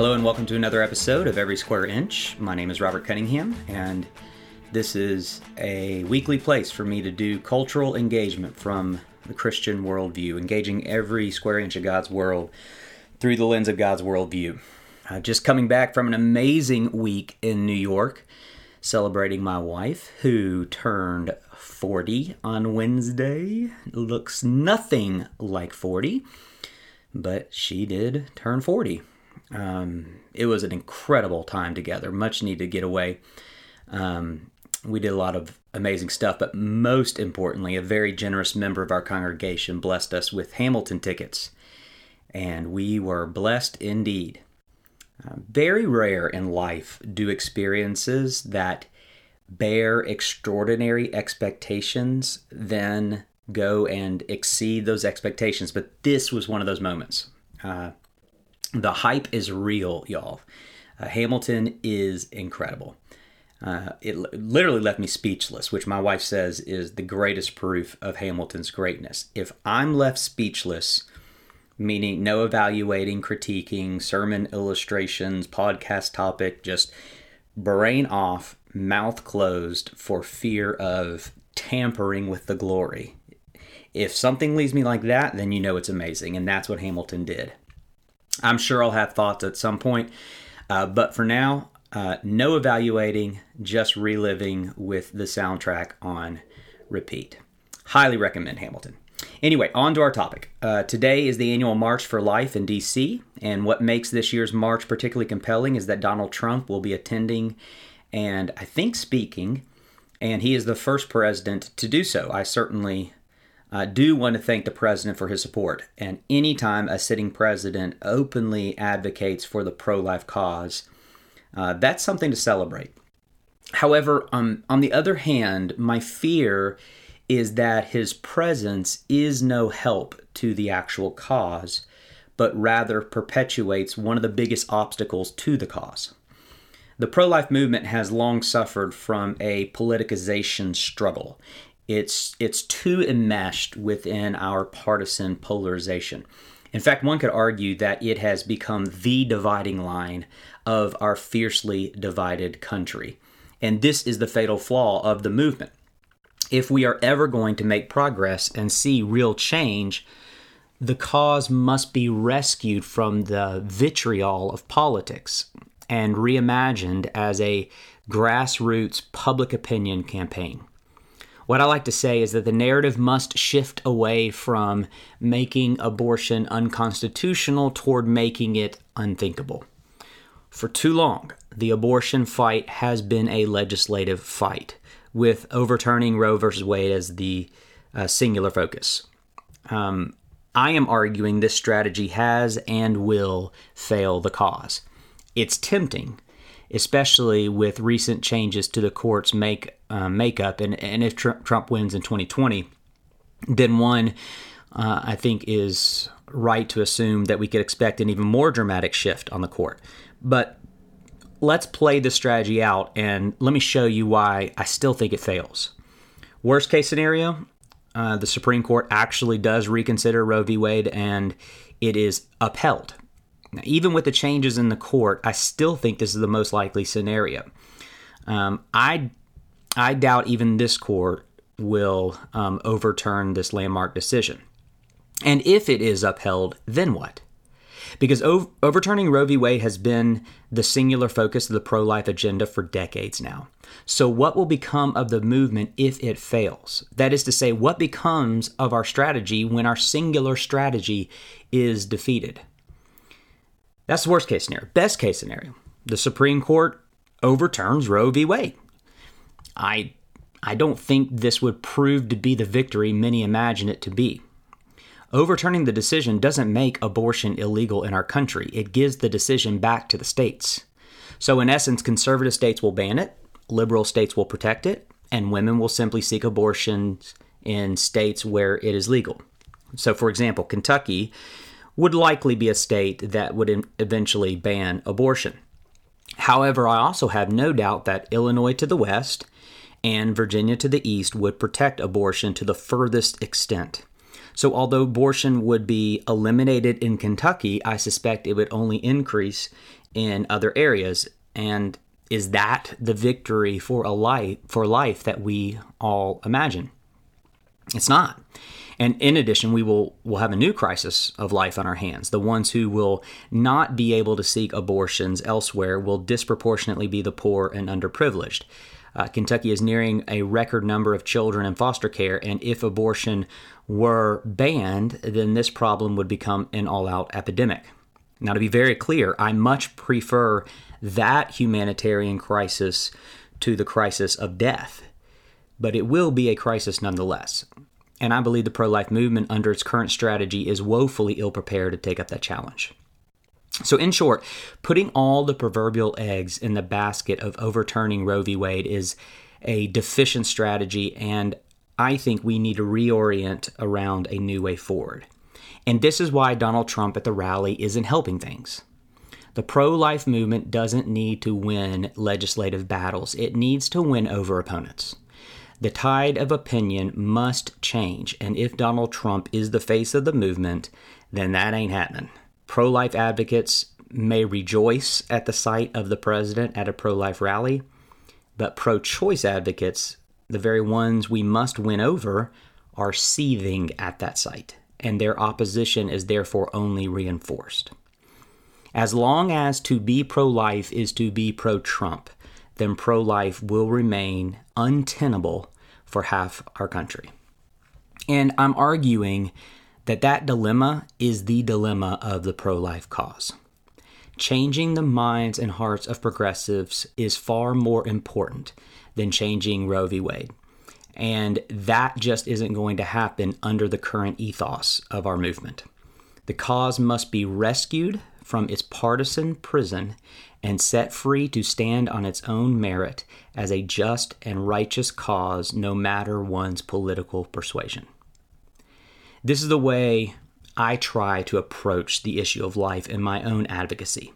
Hello and welcome to another episode of Every Square Inch. My name is Robert Cunningham, and this is a weekly place for me to do cultural engagement from the Christian worldview, engaging every square inch of God's world through the lens of God's worldview. Just coming back from an amazing week in New York, celebrating my wife, who turned 40 on Wednesday. Looks nothing like 40, but she did turn 40. It was an incredible time together, much needed getaway. We did a lot of amazing stuff, but most importantly, a very generous member of our congregation blessed us with Hamilton tickets, and we were blessed indeed. Very rare in life do experiences that bear extraordinary expectations then go and exceed those expectations, but this was one of those moments. The hype is real, y'all. Hamilton is incredible. It literally left me speechless, which my wife says is the greatest proof of Hamilton's greatness. If I'm left speechless, meaning no evaluating, critiquing, sermon illustrations, podcast topic, just brain off, mouth closed for fear of tampering with the glory. If something leaves me like that, then you know it's amazing, and that's what Hamilton did. I'm sure I'll have thoughts at some point, but for now, no evaluating, just reliving with the soundtrack on repeat. Highly recommend Hamilton. Anyway, on to our topic. Today is the annual March for Life in D.C., and what makes this year's march particularly compelling is that Donald Trump will be attending and I think speaking, and he is the first president to do so. I certainly do want to thank the president for his support. And anytime a sitting president openly advocates for the pro-life cause, that's something to celebrate. However, on the other hand, my fear is that his presence is no help to the actual cause, but rather perpetuates one of the biggest obstacles to the cause. The pro-life movement has long suffered from a politicization struggle. It's too enmeshed within our partisan polarization. In fact, one could argue that it has become the dividing line of our fiercely divided country. And this is the fatal flaw of the movement. If we are ever going to make progress and see real change, the cause must be rescued from the vitriol of politics and reimagined as a grassroots public opinion campaign. What I like to say is that the narrative must shift away from making abortion unconstitutional toward making it unthinkable. For too long, the abortion fight has been a legislative fight, with overturning Roe v. Wade as the singular focus. I am arguing this strategy has and will fail the cause. It's tempting, especially with recent changes to the court's makeup. And if Trump wins in 2020, then one, I think, is right to assume that we could expect an even more dramatic shift on the court. But let's play this strategy out, and let me show you why I still think it fails. Worst case scenario, the Supreme Court actually does reconsider Roe v. Wade, and it is upheld. Now, even with the changes in the court, I still think this is the most likely scenario. I doubt even this court will overturn this landmark decision. And if it is upheld, then what? Because overturning Roe v. Wade has been the singular focus of the pro-life agenda for decades now. So what will become of the movement if it fails? That is to say, what becomes of our strategy when our singular strategy is defeated? That's the worst case scenario. Best case scenario, the Supreme Court overturns Roe v. Wade. I don't think this would prove to be the victory many imagine it to be. Overturning the decision doesn't make abortion illegal in our country. It gives the decision back to the states. So in essence, conservative states will ban it, liberal states will protect it, and women will simply seek abortions in states where it is legal. So for example, Kentucky would likely be a state that would eventually ban abortion. However, I also have no doubt that Illinois to the west and Virginia to the east would protect abortion to the furthest extent. So although abortion would be eliminated in Kentucky, I suspect it would only increase in other areas. And is that the victory for life that we all imagine? It's not. And in addition, we'll have a new crisis of life on our hands. The ones who will not be able to seek abortions elsewhere will disproportionately be the poor and underprivileged. Kentucky is nearing a record number of children in foster care, and if abortion were banned, then this problem would become an all-out epidemic. Now, to be very clear, I much prefer that humanitarian crisis to the crisis of death, but it will be a crisis nonetheless. And I believe the pro-life movement under its current strategy is woefully ill-prepared to take up that challenge. So in short, putting all the proverbial eggs in the basket of overturning Roe v. Wade is a deficient strategy, and I think we need to reorient around a new way forward. And this is why Donald Trump at the rally isn't helping things. The pro-life movement doesn't need to win legislative battles. It needs to win over opponents. The tide of opinion must change, and if Donald Trump is the face of the movement, then that ain't happening. Pro-life advocates may rejoice at the sight of the president at a pro-life rally, but pro-choice advocates, the very ones we must win over, are seething at that sight, and their opposition is therefore only reinforced. As long as to be pro-life is to be pro-Trump, then pro-life will remain untenable for half our country. And I'm arguing that that dilemma is the dilemma of the pro-life cause. Changing the minds and hearts of progressives is far more important than changing Roe v. Wade. And that just isn't going to happen under the current ethos of our movement. The cause must be rescued from its partisan prison and set free to stand on its own merit as a just and righteous cause, no matter one's political persuasion. This is the way I try to approach the issue of life in my own advocacy.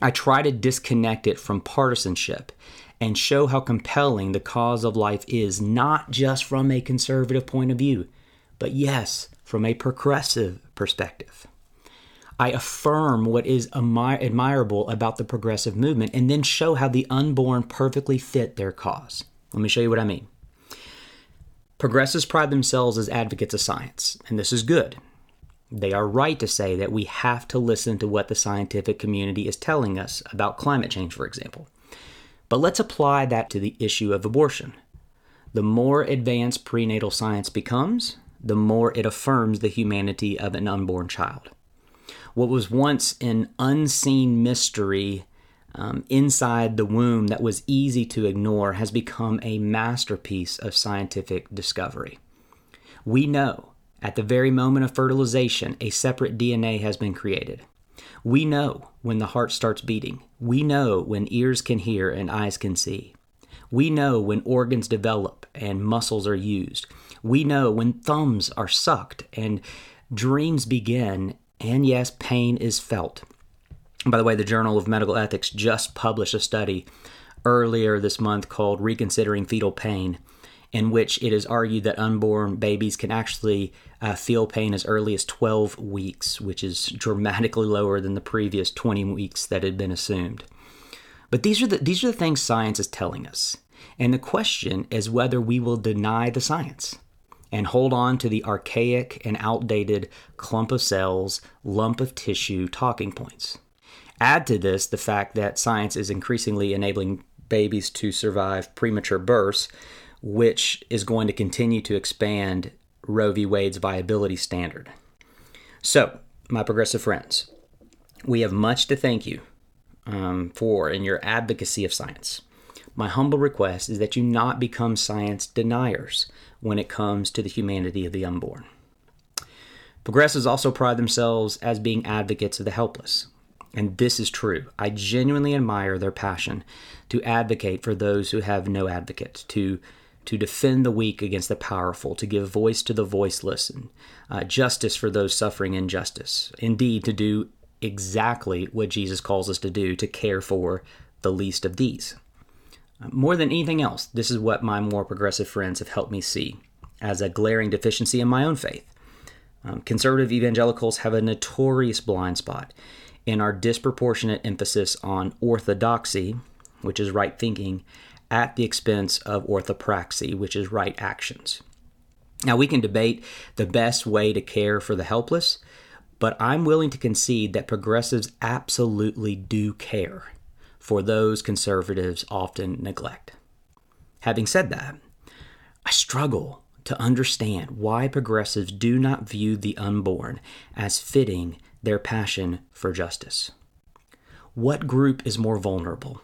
I try to disconnect it from partisanship and show how compelling the cause of life is, not just from a conservative point of view, but yes, from a progressive perspective. I affirm what is admirable about the progressive movement and then show how the unborn perfectly fit their cause. Let me show you what I mean. Progressives pride themselves as advocates of science, and this is good. They are right to say that we have to listen to what the scientific community is telling us about climate change, for example. But let's apply that to the issue of abortion. The more advanced prenatal science becomes, the more it affirms the humanity of an unborn child. What was once an unseen mystery inside the womb that was easy to ignore has become a masterpiece of scientific discovery. We know at the very moment of fertilization, a separate DNA has been created. We know when the heart starts beating. We know when ears can hear and eyes can see. We know when organs develop and muscles are used. We know when thumbs are sucked and dreams begin. And yes, pain is felt. By the way, the Journal of Medical Ethics just published a study earlier this month called Reconsidering Fetal Pain, in which it is argued that unborn babies can actually feel pain as early as 12 weeks, which is dramatically lower than the previous 20 weeks that had been assumed. But these are the things science is telling us. And the question is whether we will deny the science and hold on to the archaic and outdated clump of cells, lump of tissue talking points. Add to this the fact that science is increasingly enabling babies to survive premature births, which is going to continue to expand Roe v. Wade's viability standard. So, my progressive friends, we have much to thank you for in your advocacy of science. My humble request is that you not become science deniers when it comes to the humanity of the unborn. Progressives also pride themselves as being advocates of the helpless. And this is true. I genuinely admire their passion to advocate for those who have no advocate, to defend the weak against the powerful, to give voice to the voiceless, and justice for those suffering injustice. Indeed, to do exactly what Jesus calls us to do, to care for the least of these. More than anything else, this is what my more progressive friends have helped me see as a glaring deficiency in my own faith. Conservative evangelicals have a notorious blind spot in our disproportionate emphasis on orthodoxy, which is right thinking, at the expense of orthopraxy, which is right actions. Now, we can debate the best way to care for the helpless, but I'm willing to concede that progressives absolutely do care for those conservatives often neglect. Having said that, I struggle to understand why progressives do not view the unborn as fitting their passion for justice. What group is more vulnerable,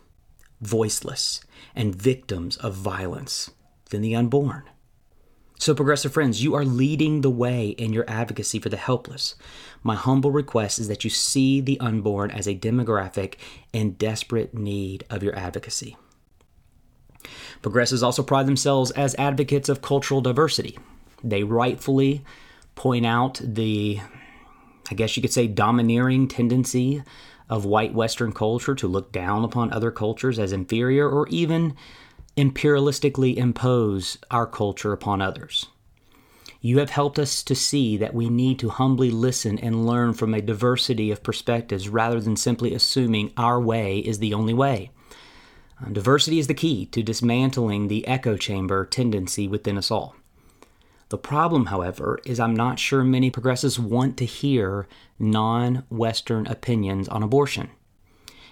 voiceless, and victims of violence than the unborn? So, progressive friends, you are leading the way in your advocacy for the helpless. My humble request is that you see the unborn as a demographic in desperate need of your advocacy. Progressives also pride themselves as advocates of cultural diversity. They rightfully point out the, I guess you could say, domineering tendency of white Western culture to look down upon other cultures as inferior or even imperialistically impose our culture upon others. You have helped us to see that we need to humbly listen and learn from a diversity of perspectives rather than simply assuming our way is the only way. Diversity is the key to dismantling the echo chamber tendency within us all. The problem, however, is I'm not sure many progressives want to hear non-Western opinions on abortion,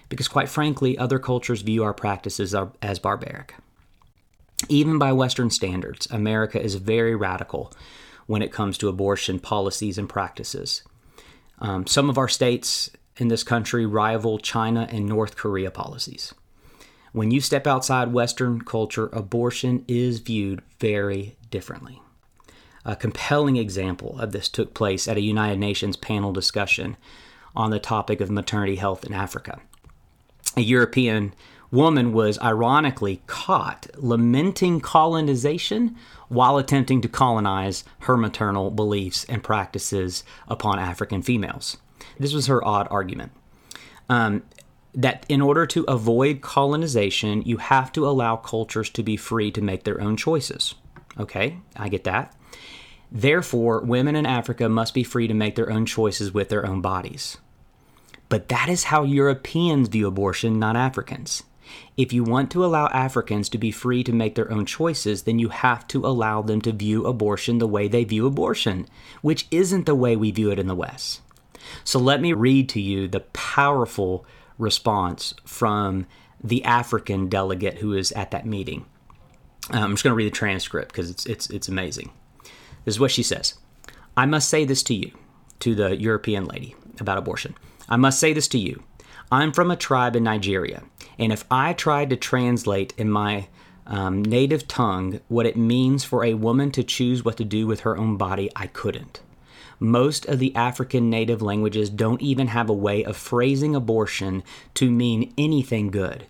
because quite frankly, other cultures view our practices as barbaric. Even by Western standards, America is very radical when it comes to abortion policies and practices. Some of our states in this country rival China and North Korea policies. When you step outside Western culture, abortion is viewed very differently. A compelling example of this took place at a United Nations panel discussion on the topic of maternity health in Africa. A European woman was ironically caught lamenting colonization while attempting to colonize her maternal beliefs and practices upon African females. This was her odd argument, that in order to avoid colonization, you have to allow cultures to be free to make their own choices. Okay, I get that. Therefore, women in Africa must be free to make their own choices with their own bodies. But that is how Europeans view abortion, not Africans. If you want to allow Africans to be free to make their own choices, then you have to allow them to view abortion the way they view abortion, which isn't the way we view it in the West. So let me read to you the powerful response from the African delegate who is at that meeting. I'm just going to read the transcript because it's amazing. This is what she says. I must say this to you, to the European lady about abortion. I must say this to you. I'm from a tribe in Nigeria, and if I tried to translate in my native tongue what it means for a woman to choose what to do with her own body, I couldn't. Most of the African native languages don't even have a way of phrasing abortion to mean anything good.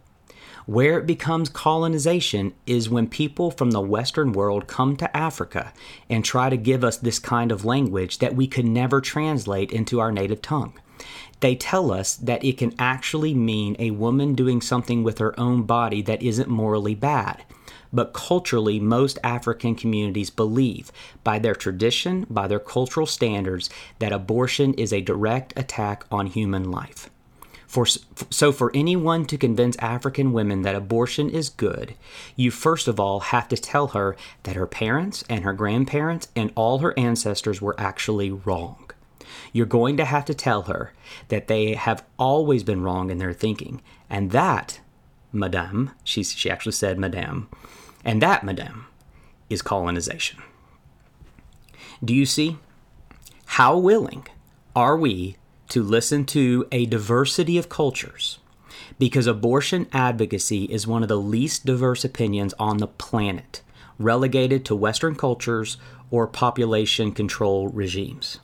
Where it becomes colonization is when people from the Western world come to Africa and try to give us this kind of language that we could never translate into our native tongue. They tell us that it can actually mean a woman doing something with her own body that isn't morally bad. But culturally, most African communities believe, by their tradition, by their cultural standards, that abortion is a direct attack on human life. So for anyone to convince African women that abortion is good, you first of all have to tell her that her parents and her grandparents and all her ancestors were actually wrong. You're going to have to tell her that they have always been wrong in their thinking. And that, madame, she actually said madame, and that, madame, is colonization. Do you see? How willing are we to listen to a diversity of cultures? Because abortion advocacy is one of the least diverse opinions on the planet, relegated to Western cultures or population control regimes.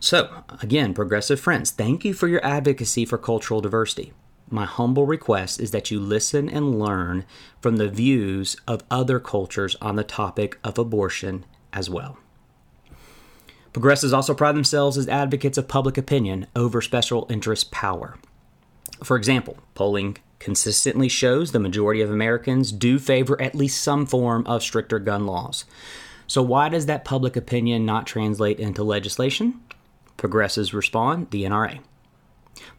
So, again, progressive friends, thank you for your advocacy for cultural diversity. My humble request is that you listen and learn from the views of other cultures on the topic of abortion as well. Progressives also pride themselves as advocates of public opinion over special interest power. For example, polling consistently shows the majority of Americans do favor at least some form of stricter gun laws. So why does that public opinion not translate into legislation? Progressives respond, the NRA.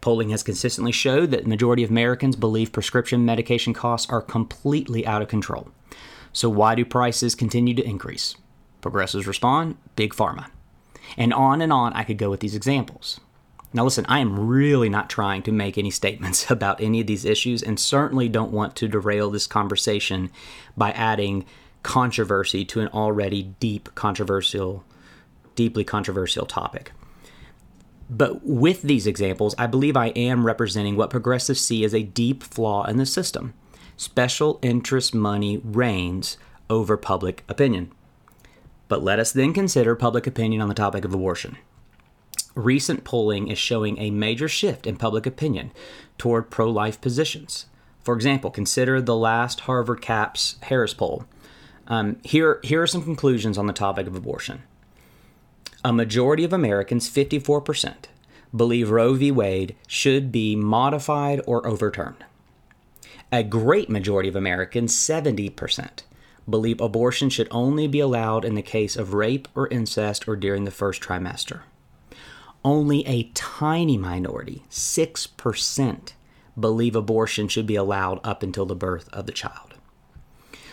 Polling has consistently showed that the majority of Americans believe prescription medication costs are completely out of control. So why do prices continue to increase? Progressives respond, big pharma. And on I could go with these examples. Now listen, I am really not trying to make any statements about any of these issues and certainly don't want to derail this conversation by adding controversy to an already deeply controversial topic. But with these examples, I believe I am representing what progressives see as a deep flaw in the system. Special interest money reigns over public opinion. But let us then consider public opinion on the topic of abortion. Recent polling is showing a major shift in public opinion toward pro-life positions. For example, consider the last Harvard-CAPS-Harris poll. Here are some conclusions on the topic of abortion. A majority of Americans, 54%, believe Roe v. Wade should be modified or overturned. A great majority of Americans, 70%, believe abortion should only be allowed in the case of rape or incest or during the first trimester. Only a tiny minority, 6%, believe abortion should be allowed up until the birth of the child.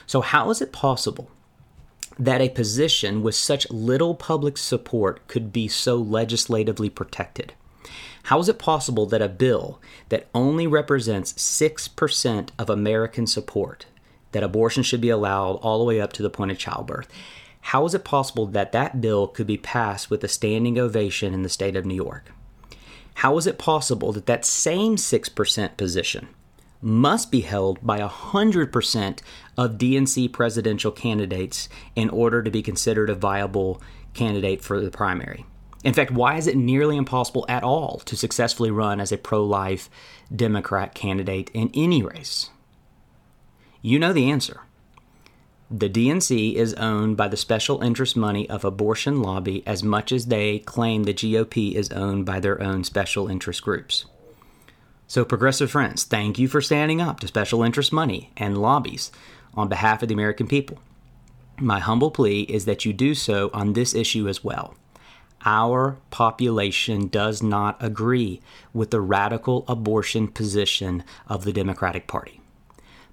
So how is it possible that a position with such little public support could be so legislatively protected? How is it possible that a bill that only represents 6% of American support, that abortion should be allowed all the way up to the point of childbirth, how is it possible that that bill could be passed with a standing ovation in the state of New York? How is it possible that that same 6% position must be held by 100% of DNC presidential candidates in order to be considered a viable candidate for the primary? In fact, why is it nearly impossible at all to successfully run as a pro-life Democrat candidate in any race? You know the answer. The DNC is owned by the special interest money of abortion lobby as much as they claim the GOP is owned by their own special interest groups. So progressive friends, thank you for standing up to special interest money and lobbies on behalf of the American people. My humble plea is that you do so on this issue as well. Our population does not agree with the radical abortion position of the Democratic Party.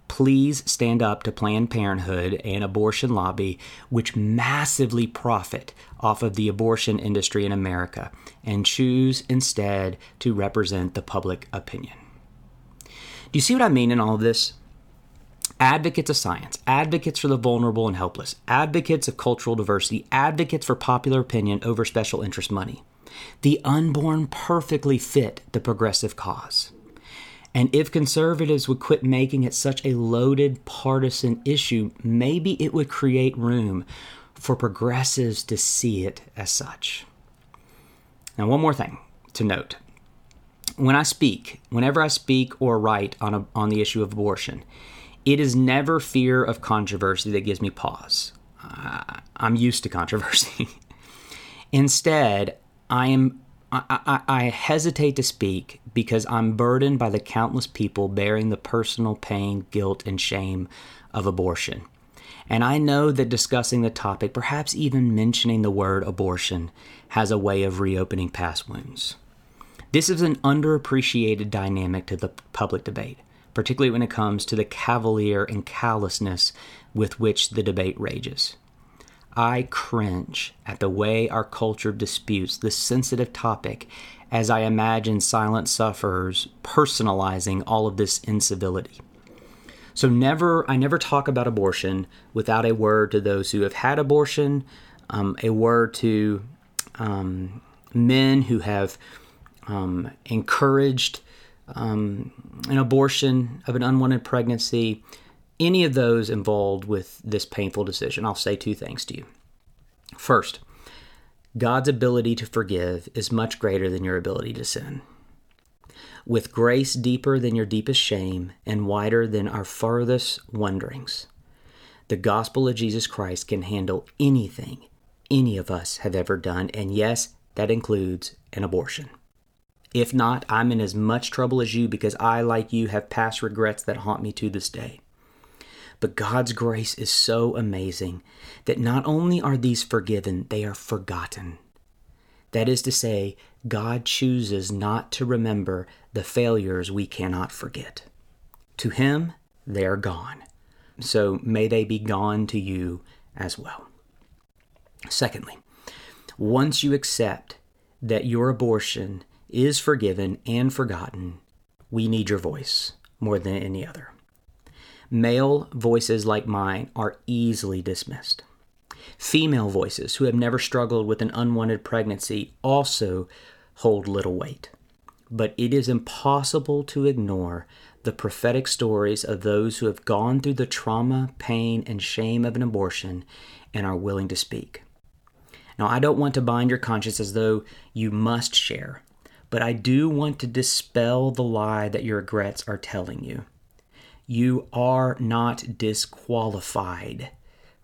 Please stand up to Planned Parenthood and abortion lobby, which massively profit off of the abortion industry in America, and choose instead to represent the public opinion. Do you see what I mean in all of this? Advocates of science, advocates for the vulnerable and helpless, advocates of cultural diversity, advocates for popular opinion over special interest money. The unborn perfectly fit the progressive cause. And if conservatives would quit making it such a loaded partisan issue, maybe it would create room for progressives to see it as such. Now, one more thing to note. Whenever I speak or write on the issue of abortion, it is never fear of controversy that gives me pause. I'm used to controversy. Instead, I hesitate to speak because I'm burdened by the countless people bearing the personal pain, guilt, and shame of abortion. And I know that discussing the topic, perhaps even mentioning the word abortion, has a way of reopening past wounds. This is an underappreciated dynamic to the public debate, particularly when it comes to the cavalier and callousness with which the debate rages. I cringe at the way our culture disputes this sensitive topic as I imagine silent sufferers personalizing all of this incivility. So I never talk about abortion without a word to those who have had abortion, a word to men who have encouraged an abortion of an unwanted pregnancy. Any of those involved with this painful decision, I'll say two things to you. First, God's ability to forgive is much greater than your ability to sin. With grace deeper than your deepest shame and wider than our farthest wonderings, the gospel of Jesus Christ can handle anything any of us have ever done, and yes, that includes an abortion. If not, I'm in as much trouble as you because I, like you, have past regrets that haunt me to this day. But God's grace is so amazing that not only are these forgiven, they are forgotten. That is to say, God chooses not to remember the failures we cannot forget. To him, they are gone. So may they be gone to you as well. Secondly, once you accept that your abortion is forgiven and forgotten, we need your voice more than any other. Male voices like mine are easily dismissed. Female voices who have never struggled with an unwanted pregnancy also hold little weight. But it is impossible to ignore the prophetic stories of those who have gone through the trauma, pain, and shame of an abortion and are willing to speak. Now, I don't want to bind your conscience as though you must share, but I do want to dispel the lie that your regrets are telling you. You are not disqualified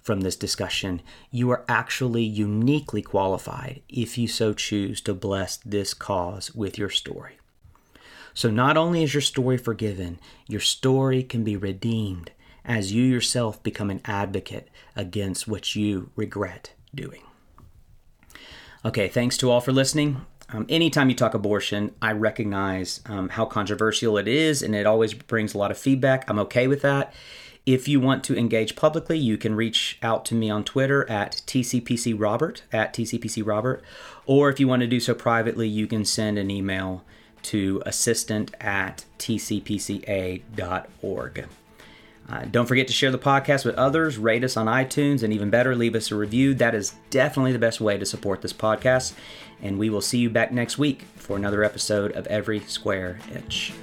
from this discussion. You are actually uniquely qualified if you so choose to bless this cause with your story. So not only is your story forgiven, your story can be redeemed as you yourself become an advocate against what you regret doing. Okay, thanks to all for listening. Anytime you talk abortion, I recognize how controversial it is, and it always brings a lot of feedback. I'm okay with that. If you want to engage publicly, you can reach out to me on Twitter at tcpcrobert, or if you want to do so privately, you can send an email to assistant@tcpca.org. Don't forget to share the podcast with others, rate us on iTunes, and even better, leave us a review. That is definitely the best way to support this podcast. And we will see you back next week for another episode of Every Square Inch.